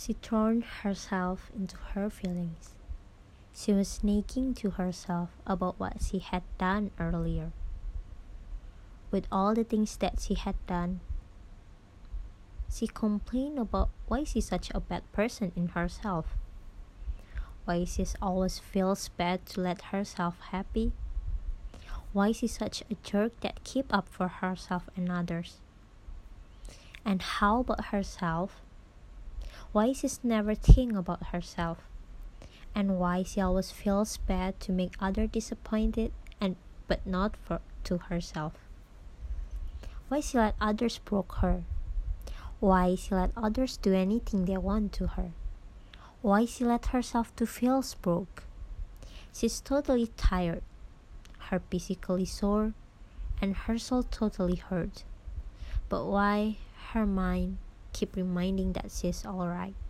She turned herself into her feelings. She was sneaking to herself about what she had done earlier. With all the things that she had done, she complained about why she's such a bad person in herself. Why she always feels bad to let herself happy. Why she's such a jerk that keep up for herself and others. And how about herself? Why she's never think about herself. And why she always feels bad to make others disappointed but not to herself. Why she let others broke her. Why she let others do anything they want to her. Why she let herself to feel broke. She's totally tired, her physically sore, and her soul totally hurt. But why her mind keep reminding that she's alright.